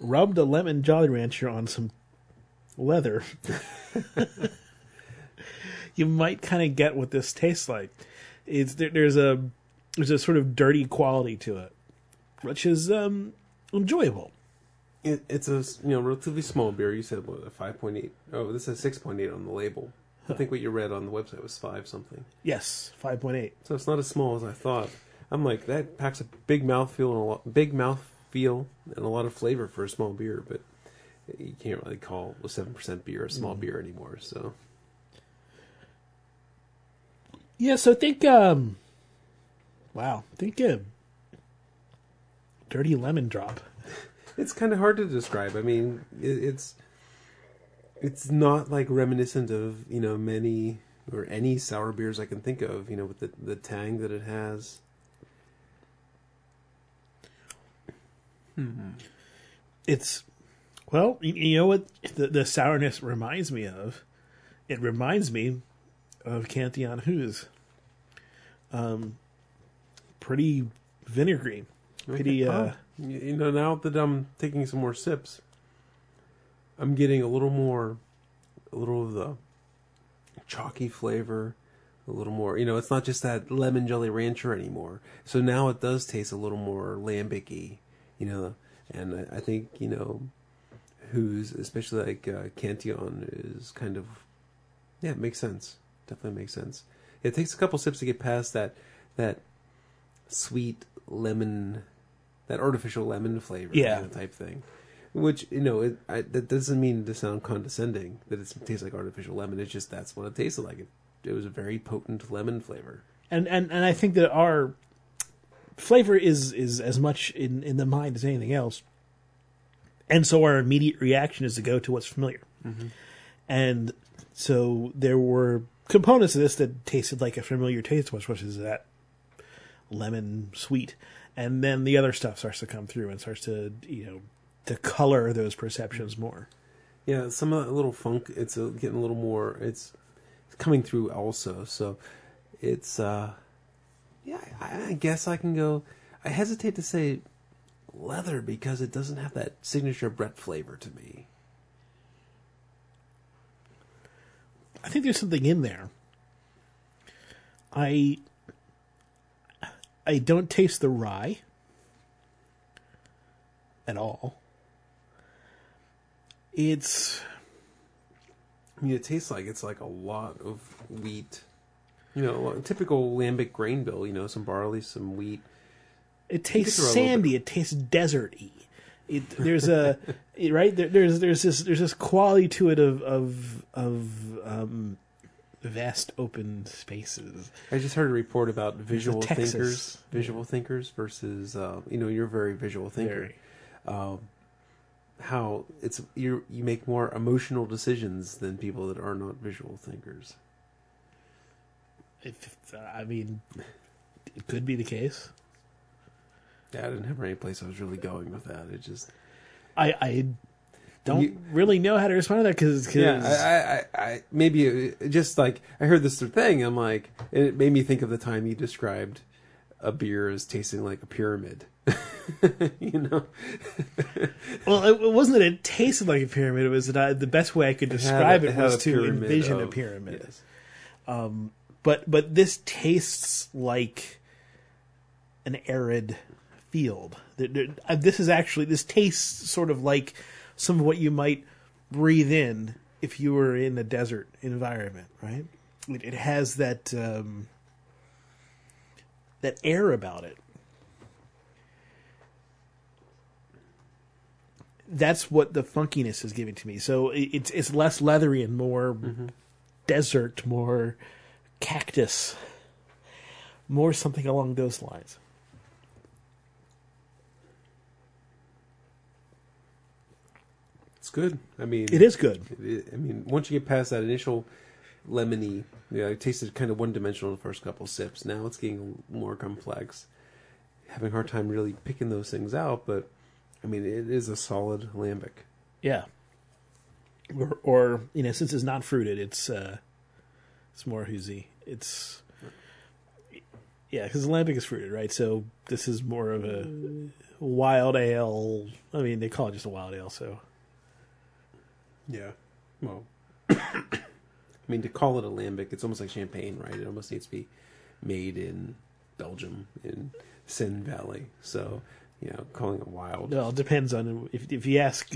rubbed a lemon Jolly Rancher on some leather, you might kind of get what this tastes like. There's a sort of dirty quality to it, which is enjoyable. It's a relatively small beer. You said what, a 5.8? Oh, this is 6.8 on the label. Huh. I think what you read on the website was 5 something. Yes, 5.8. So it's not as small as I thought. I'm like, that packs a big mouthfeel and a lot of flavor for a small beer, but you can't really call a 7% beer a small beer anymore. So, yeah. So think, think a dirty lemon drop. It's kind of hard to describe. I mean, it's not like reminiscent of many or any sour beers I can think of. With the tang that it has. Mm-hmm. It's, you know what the sourness reminds me of? It reminds me of Cantillon Hooze. Pretty vinegary. Pretty, okay. Now that I'm taking some more sips, I'm getting a little of the chalky flavor, a little more, it's not just that lemon Jolly Rancher anymore. So now it does taste a little more lambic-y. And I think, who's, especially like Cantillon, is kind of, it makes sense. Definitely makes sense. It takes a couple sips to get past that sweet lemon, that artificial lemon flavor type thing. Which, that doesn't mean to sound condescending that it tastes like artificial lemon. It's just that's what it tasted like. It was a very potent lemon flavor. And I think that our... flavor is as much in the mind as anything else. And so our immediate reaction is to go to what's familiar. Mm-hmm. And so there were components of this that tasted like a familiar taste, which was that lemon sweet. And then the other stuff starts to come through and starts to, to color those perceptions more. Yeah, some of that little funk, it's getting a little more, it's coming through also. So it's, I guess I can go, I hesitate to say leather because it doesn't have that signature Brett flavor to me. I think there's something in there. I don't taste the rye at all. It tastes like it's like a lot of wheat. A typical lambic grain bill, some barley, some wheat. It tastes sandy. It tastes desert-y. There's this quality to it of vast open spaces. I just heard a report about visual thinkers versus you're a very visual thinker. Very. How it's you make more emotional decisions than people that are not visual thinkers. It could be the case. Yeah, I didn't have any place I was really going with that. It just, I don't really know how to respond to that because I maybe just like I heard this thing. I'm like, and it made me think of the time you described a beer as tasting like a pyramid. Well, it wasn't that it tasted like a pyramid. It was that the best way I could describe it was to envision a pyramid. Yes. But this tastes like an arid field. This tastes sort of like some of what you might breathe in if you were in a desert environment, right? It has that that air about it. That's what the funkiness is giving to me. So it's less leathery and more desert, more cactus, more something along those lines. It's good. It is good. Once you get past that initial lemony, it tasted kind of one-dimensional the first couple sips. Now it's getting more complex. Having a hard time really picking those things out, but it is a solid lambic. Yeah. Or since it's not fruited, it's more hoozy. It's because the lambic is fruited, right? So this is more of a wild ale. They call it just a wild ale, so. Yeah, well, to call it a lambic, it's almost like champagne, right? It almost needs to be made in Belgium, in Seine Valley. So, calling it wild. Well, it depends on if you ask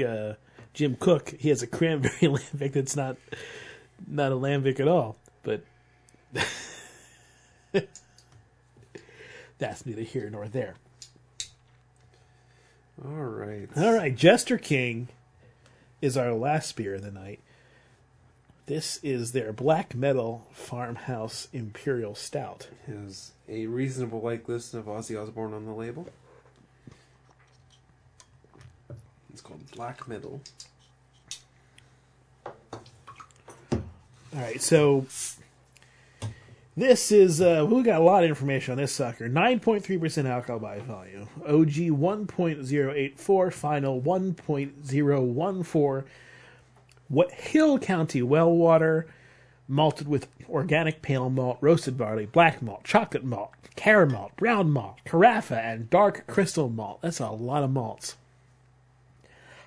Jim Cook, he has a cranberry lambic that's not a lambic at all. But that's neither here nor there. All right, Jester King is our last beer of the night. This is their Black Metal Farmhouse Imperial Stout. It has a reasonable likeliness of Ozzy Osbourne on the label. It's called Black Metal. All right, so this is, we got a lot of information on this sucker. 9.3% alcohol by volume. OG 1.084, final 1.014. Hill County well water, malted with organic pale malt, roasted barley, black malt, chocolate malt, caramel malt, brown malt, carafa, and dark crystal malt. That's a lot of malts.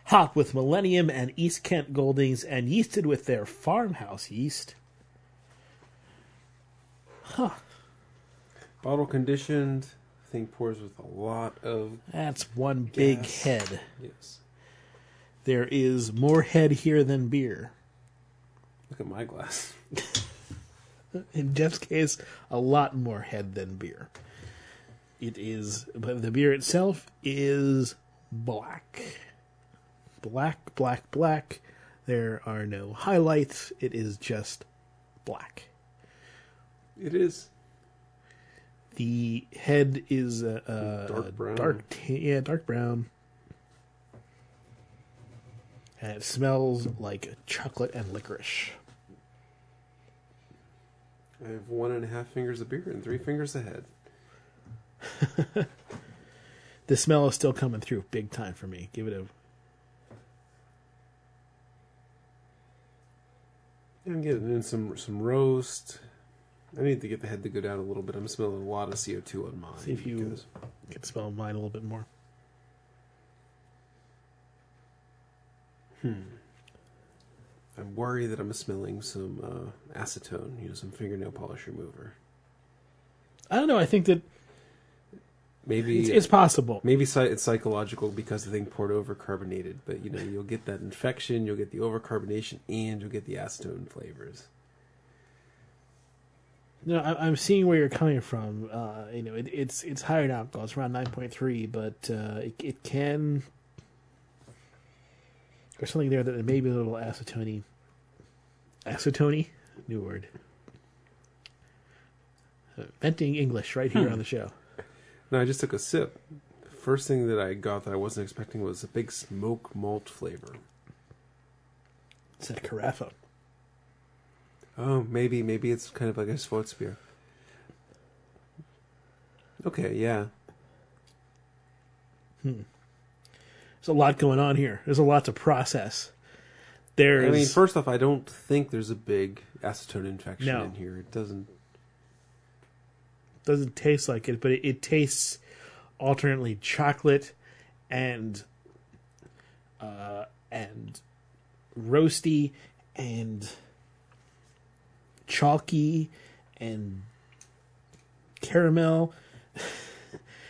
Hopped with Millennium and East Kent Goldings and yeasted with their farmhouse yeast. Huh. Bottle conditioned. I think pours with a lot of. That's one gas. Big head. Yes. There is more head here than beer. Look at my glass. In Jeff's case, a lot more head than beer. It is, but the beer itself is black. Black, black, black. There are no highlights. It is just black. It is. The head is dark brown. Dark brown. And it smells like chocolate and licorice. I have 1.5 fingers of beer and 3 fingers of head. The smell is still coming through big time for me. Give it a... I'm getting in some roast. I need to get the head to go down a little bit. I'm smelling a lot of CO2 on mine. See if you can smell mine a little bit more. I worry that I'm smelling some acetone, some fingernail polish remover. I don't know. I think that maybe it's possible. Maybe it's psychological because the thing poured over carbonated, but you'll get that infection, you'll get the overcarbonation, and you'll get the acetone flavors. No, I'm seeing where you're coming from. It's higher in alcohol. It's around 9.3, but it can. There's something there that may be a little acetone-y. Acetone-y? New word. Venting English right here on the show. No, I just took a sip. First thing that I got that I wasn't expecting was a big smoke malt flavor. It's that Carafa. Oh, maybe it's kind of like a Schwarzbier. Okay, yeah. There's a lot going on here. There's a lot to process. There's... first off, I don't think there's a big acetone infection in here. It doesn't taste like it, but it tastes alternately chocolate and roasty and chalky and caramel.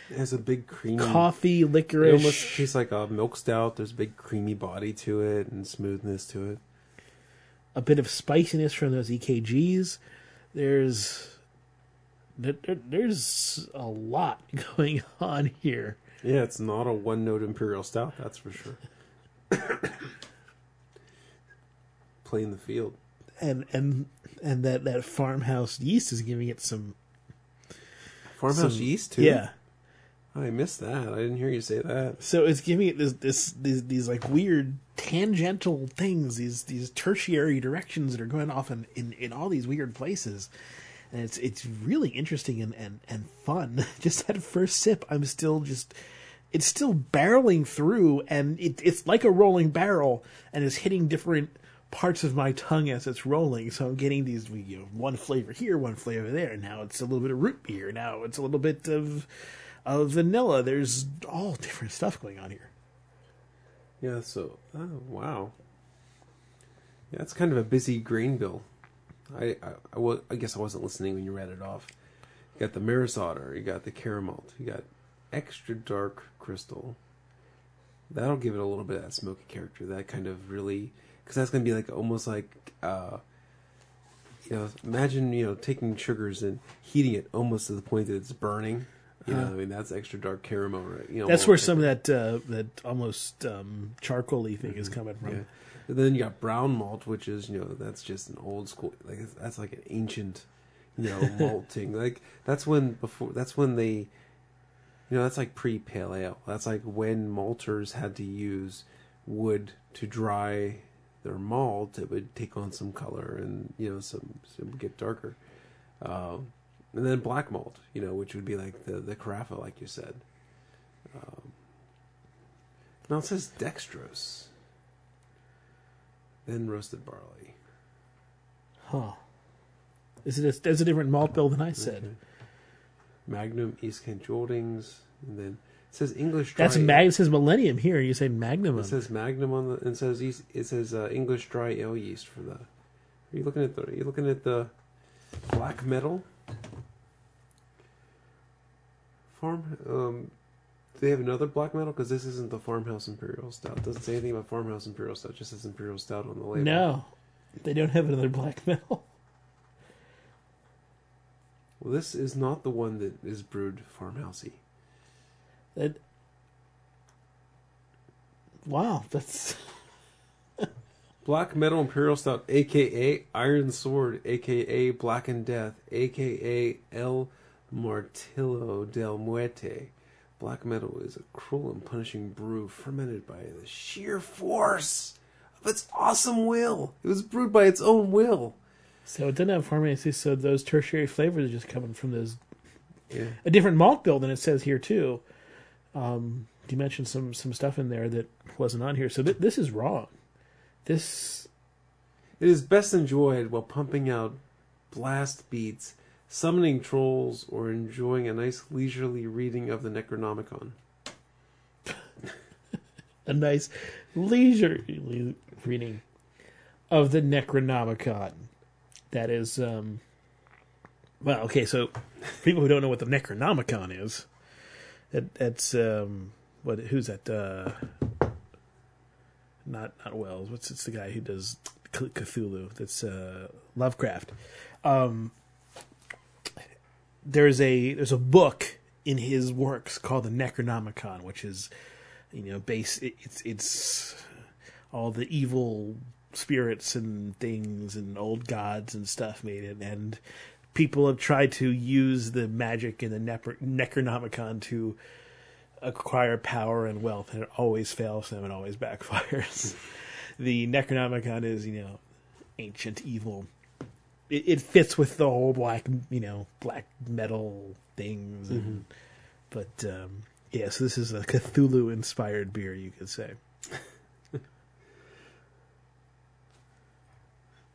It has a big creamy... Coffee, licorice. It almost tastes like a milk stout. There's a big creamy body to it and smoothness to it. A bit of spiciness from those EKGs. There's a lot going on here. Yeah, it's not a one-note imperial stout, that's for sure. Playing the field. And that farmhouse yeast is giving it some... Farmhouse yeast, too? Yeah. I missed that. I didn't hear you say that. So it's giving it these like weird tangential things, these tertiary directions that are going off in all these weird places, and it's really interesting and fun. Just that first sip, I'm still just it's still barreling through, and it's like a rolling barrel, and it's hitting different parts of my tongue as it's rolling. So I'm getting these one flavor here, one flavor there. Now it's a little bit of root beer. Now it's a little bit of vanilla. There's all different stuff going on here. Yeah, so... Oh, wow. Yeah, that's kind of a busy grain bill. I guess I wasn't listening when you read it off. You got the Maris Otter. You got the Caramel. You got extra dark crystal. That'll give it a little bit of that smoky character. That kind of really... Because that's going to be like almost like... imagine, taking sugars and heating it almost to the point that it's burning. That's extra dark caramel, right? That's where some of that almost charcoaly thing is coming from. Yeah. And then you got brown malt, which is that's just an old school, like that's like an ancient, malting. Like that's when they, that's like pre pale ale. That's like when malters had to use wood to dry their malt. It would take on some color and some get darker. And then black malt, which would be like the Carafa, like you said. Now it says dextrose. Then roasted barley. Huh. That's a different malt bill than I said. Okay. Magnum, East Kent Joltings, and then it says English dry. It says Millennium here. You say Magnum. It says Magnum on the. And it says English dry ale yeast for the. Are you looking at the Black Metal? They have another Black Metal because this isn't the Farmhouse Imperial Stout. It doesn't say anything about Farmhouse Imperial Stout. It just says Imperial Stout on the label. No, they don't have another Black Metal. Well, this is not the one that is brewed farmhousey. Wow, that's Black Metal Imperial Stout, aka Iron Sword, aka Blackened Death, aka El Martillo del Muerte. Black Metal is a cruel and punishing brew fermented by the sheer force of its awesome will. It was brewed by its own will. So it doesn't have harmony, so those tertiary flavors are just coming from those. Yeah. A different malt bill than it says here, too. You mentioned some stuff in there that wasn't on here, so this is wrong. It is best enjoyed while pumping out blast beats, summoning trolls, or enjoying a nice leisurely reading of the Necronomicon. A nice leisurely reading of the Necronomicon. That is, well, okay, so people who don't know what the Necronomicon is, that's, who's that, not Wells, it's the guy who does Cthulhu, that's Lovecraft. There's a book in his works called the Necronomicon, which is, it's all the evil spirits and things and old gods and stuff made it, and people have tried to use the magic in the Necronomicon to acquire power and wealth, and it always fails them and always backfires. The Necronomicon is, ancient evil. It fits with the whole black metal things. Mm-hmm. So this is a Cthulhu-inspired beer, you could say.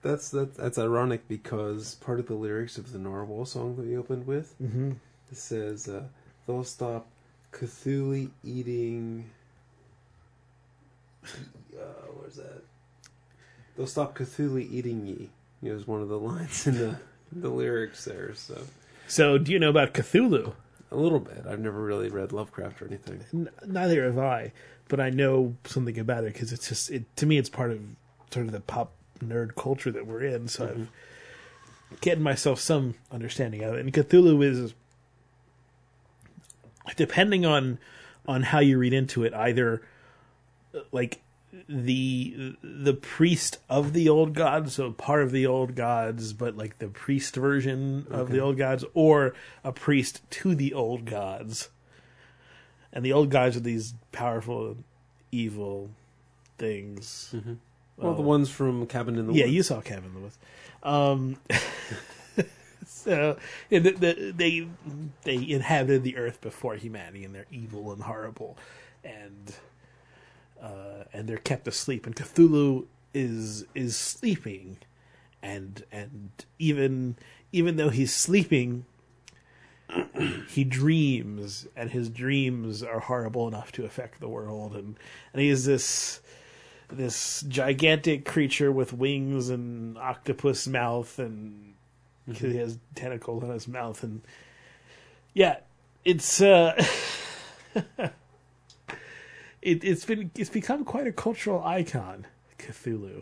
That's ironic because part of the lyrics of the Narwhal song that we opened with, mm-hmm. It says, they'll stop Cthulhu eating... where's that? They'll stop Cthulhu eating ye. Is one of the lines in the lyrics there. So do you know about Cthulhu? A little bit. I've never really read Lovecraft or anything. Neither have I, but I know something about it because it's just to me it's part of sort of the pop nerd culture that we're in. So mm-hmm. I'm getting myself some understanding of it. And Cthulhu is, depending on how you read into it, either like the priest of the old gods, so part of the old gods, but like the priest version of the old gods, or a priest to the old gods. And the old gods are these powerful, evil things. Mm-hmm. Well, the ones from Cabin in the Woods. Yeah, you saw Cabin in the Woods. So they inhabited the earth before humanity, and they're evil and horrible, and they're kept asleep, and Cthulhu is sleeping, and even though he's sleeping, he dreams, and his dreams are horrible enough to affect the world, and he is this gigantic creature with wings and octopus mouth, and mm-hmm. He has tentacles on his mouth, and yeah, it's It's become quite a cultural icon, Cthulhu.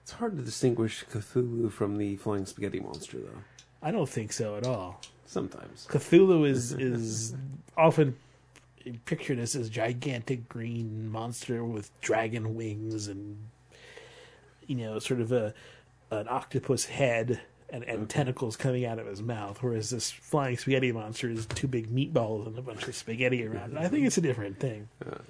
It's hard to distinguish Cthulhu from the flying spaghetti monster, though. I don't think so at all. Sometimes Cthulhu is often pictured as this gigantic green monster with dragon wings and sort of an octopus head and tentacles coming out of his mouth, whereas this flying spaghetti monster is two big meatballs and a bunch of spaghetti around it. I think it's a different thing.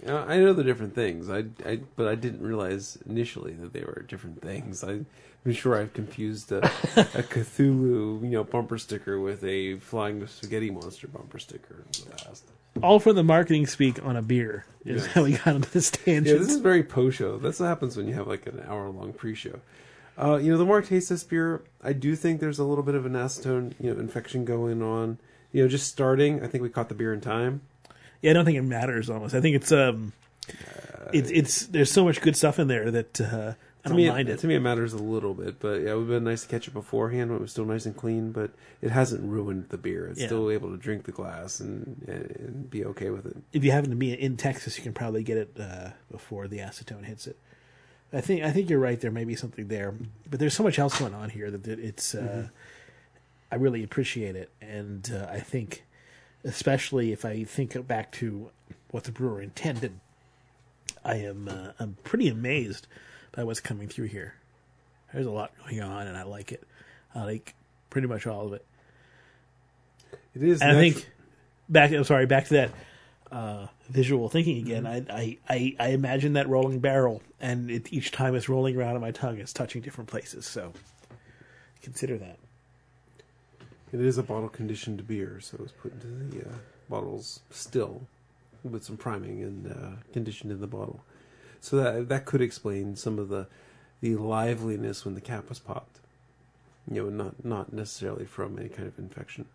I know they're different things, but I didn't realize initially that they were different things. I'm sure I've confused a Cthulhu bumper sticker with a flying spaghetti monster bumper sticker in the past. All for the marketing speak on a beer is how we got into this tangent. Yeah, this is very post-show. That's what happens when you have like an hour-long pre-show. The more I taste this beer, I do think there's a little bit of an acetone, infection going on. Just starting, I think we caught the beer in time. Yeah, I don't think it matters. Almost, I think it's there's so much good stuff in there that I don't mind it. To me, it matters a little bit, but yeah, it would have been nice to catch it beforehand when it was still nice and clean. But it hasn't ruined the beer. It's still able to drink the glass and be okay with it. If you happen to be in Texas, you can probably get it before the acetone hits it. I think you're right. There may be something there, but there's so much else going on here that it's. Mm-hmm. I really appreciate it, and I think, especially if I think back to what the brewer intended, I'm pretty amazed by what's coming through here. There's a lot going on, and I like it. I like pretty much all of it. It is, and I think back to that. Visual thinking again. Mm-hmm. I imagine that rolling barrel, and each time it's rolling around on my tongue, it's touching different places. So consider that. It is a bottle-conditioned beer, so it was put into the bottles still with some priming and conditioned in the bottle. So that could explain some of the liveliness when the cap was popped. You know, not necessarily from any kind of infection.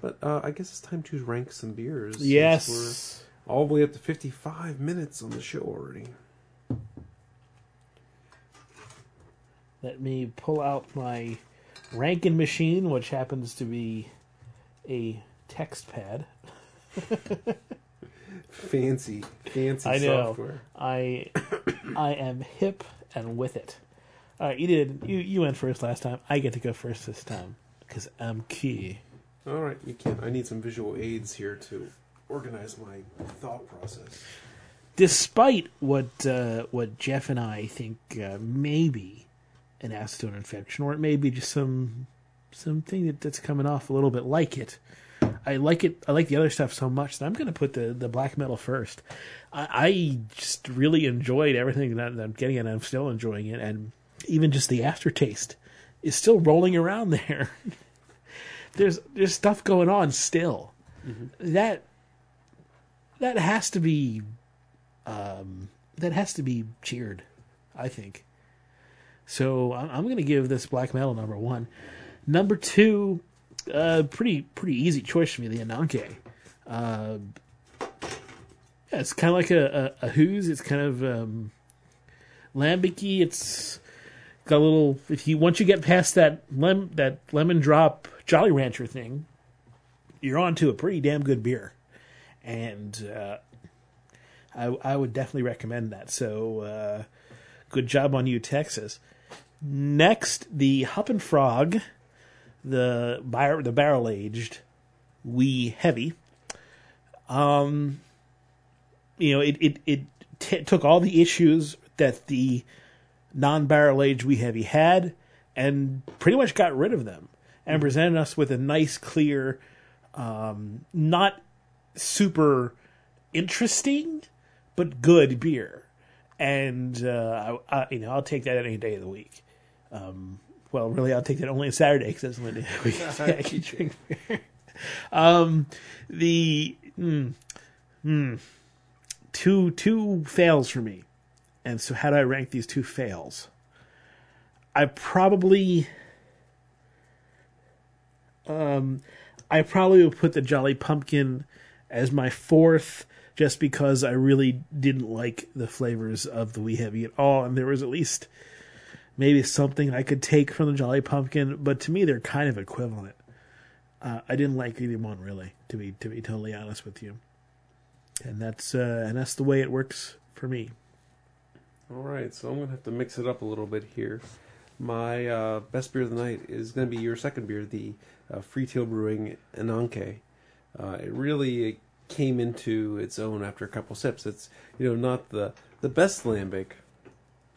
But I guess it's time to rank some beers. Yes. Since we're all the way up to 55 minutes on the show already. Let me pull out my ranking machine, which happens to be a text pad. Fancy I know. Software. I am hip and with it. All right, you went first last time. I get to go first this time because I'm key. All right, you can. I need some visual aids here to organize my thought process. Despite what Jeff and I think may be an acetone infection, or it may be just something that's coming off a little bit like it. I like it. I like the other stuff so much that I'm going to put the Black Metal first. I just really enjoyed everything that I'm getting, and I'm still enjoying it, and even just the aftertaste is still rolling around there. There's stuff going on still. Mm-hmm. That has to be cheered, I think. So I'm going to give this Black Metal number one. Number two, pretty easy choice for me, the Ananke. It's kind of like a Who's. It's kind of lambic-y. It's got a little. Once you get past that lemon drop Jolly Rancher thing, you're on to a pretty damn good beer, and I would definitely recommend that. So good job on you, Texas. Next, the Hoppin' Frog, the barrel aged, wee heavy. It took all the issues that the non barrel aged wee heavy had, and pretty much got rid of them. And presented us with a nice, clear, not super interesting, but good beer. And I'll take that any day of the week. Well, really, I'll take that only on Saturday because that's the only day of the week I can drink beer. Two fails for me. And so, how do I rank these two fails? I probably would put the Jolly Pumpkin as my fourth, just because I really didn't like the flavors of the Wee Heavy at all, and there was at least maybe something I could take from the Jolly Pumpkin, but to me they're kind of equivalent. I didn't like either one really, to be totally honest with you, and that's the way it works for me. All right, so I'm gonna have to mix it up a little bit here. My best beer of the night is going to be your second beer, the Freetail Brewing Ananke. It really came into its own after a couple sips. It's not the best lambic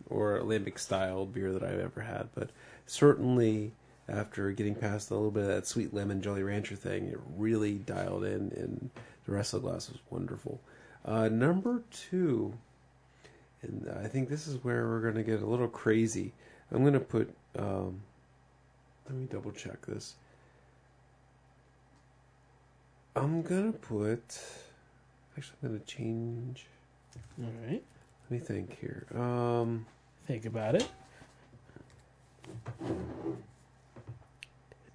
or lambic style beer that I've ever had, but certainly after getting past a little bit of that sweet lemon Jolly Rancher thing, it really dialed in, and the rest of the glass was wonderful. Number two, and I think this is where we're going to get a little crazy. I'm going to put, let me double check this. I'm going to change. All right. Let me think here. Think about it. I'm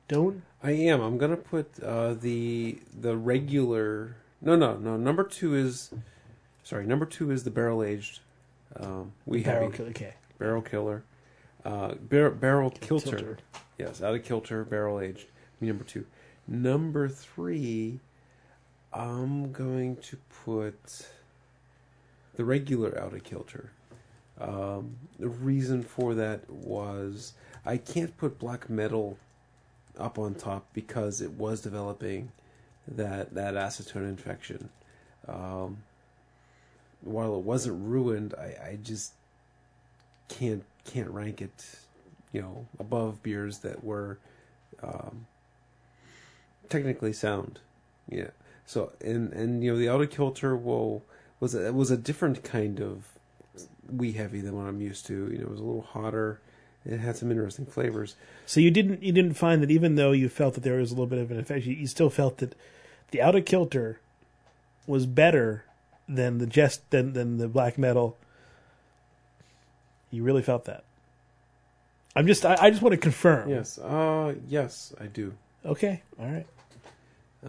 going to put the regular. No. Number two is the barrel aged. Barrel Killer. Barrel Kilter. Yes, Outta Kilter, barrel aged. Number two. Number three, I'm going to put the regular Outta Kilter. The reason for that was I can't put Black Metal up on top because it was developing that acetone infection. While it wasn't ruined, I just can't rank it, above beers that were technically sound. Yeah. So and the Outta Kilter was a different kind of wee heavy than what I'm used to. It was a little hotter It had some interesting flavors. So you didn't find that, even though you felt that there was a little bit of an effect, you still felt that the Outta Kilter was better than the Black Metal. You really felt that. I just want to confirm. Yes. Yes, I do. Okay. All right.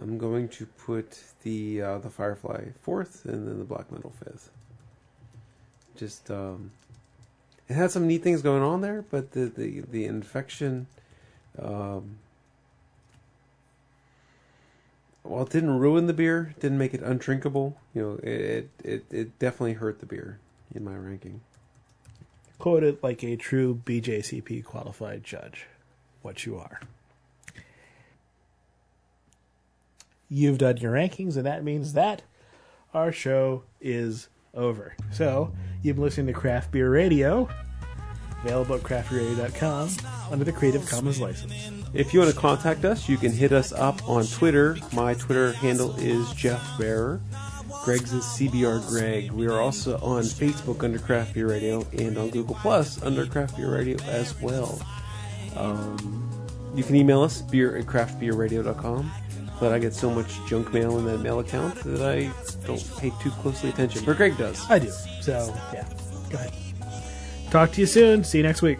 I'm going to put the Firefly 4th and then the Black Metal 5th. Just it had some neat things going on there, but the infection, well, it didn't ruin the beer, didn't make it undrinkable. You know, it definitely hurt the beer in my ranking. Quote it like a true BJCP qualified judge, what you are. You've done your rankings, and that means that our show is over. So, you've been listening to Craft Beer Radio, available at craftbeerradio.com under the Creative Commons license. If you want to contact us, you can hit us up on Twitter. My Twitter handle is Jeff Bearer. Greg's is CBR Greg. We are also on Facebook under Craft Beer Radio and on Google Plus under Craft Beer Radio as well. You can email us, beer@craftbeerradio.com. But I get so much junk mail in that mail account that I don't pay too closely attention. But Greg does. I do. So, yeah. Go ahead. Talk to you soon. See you next week.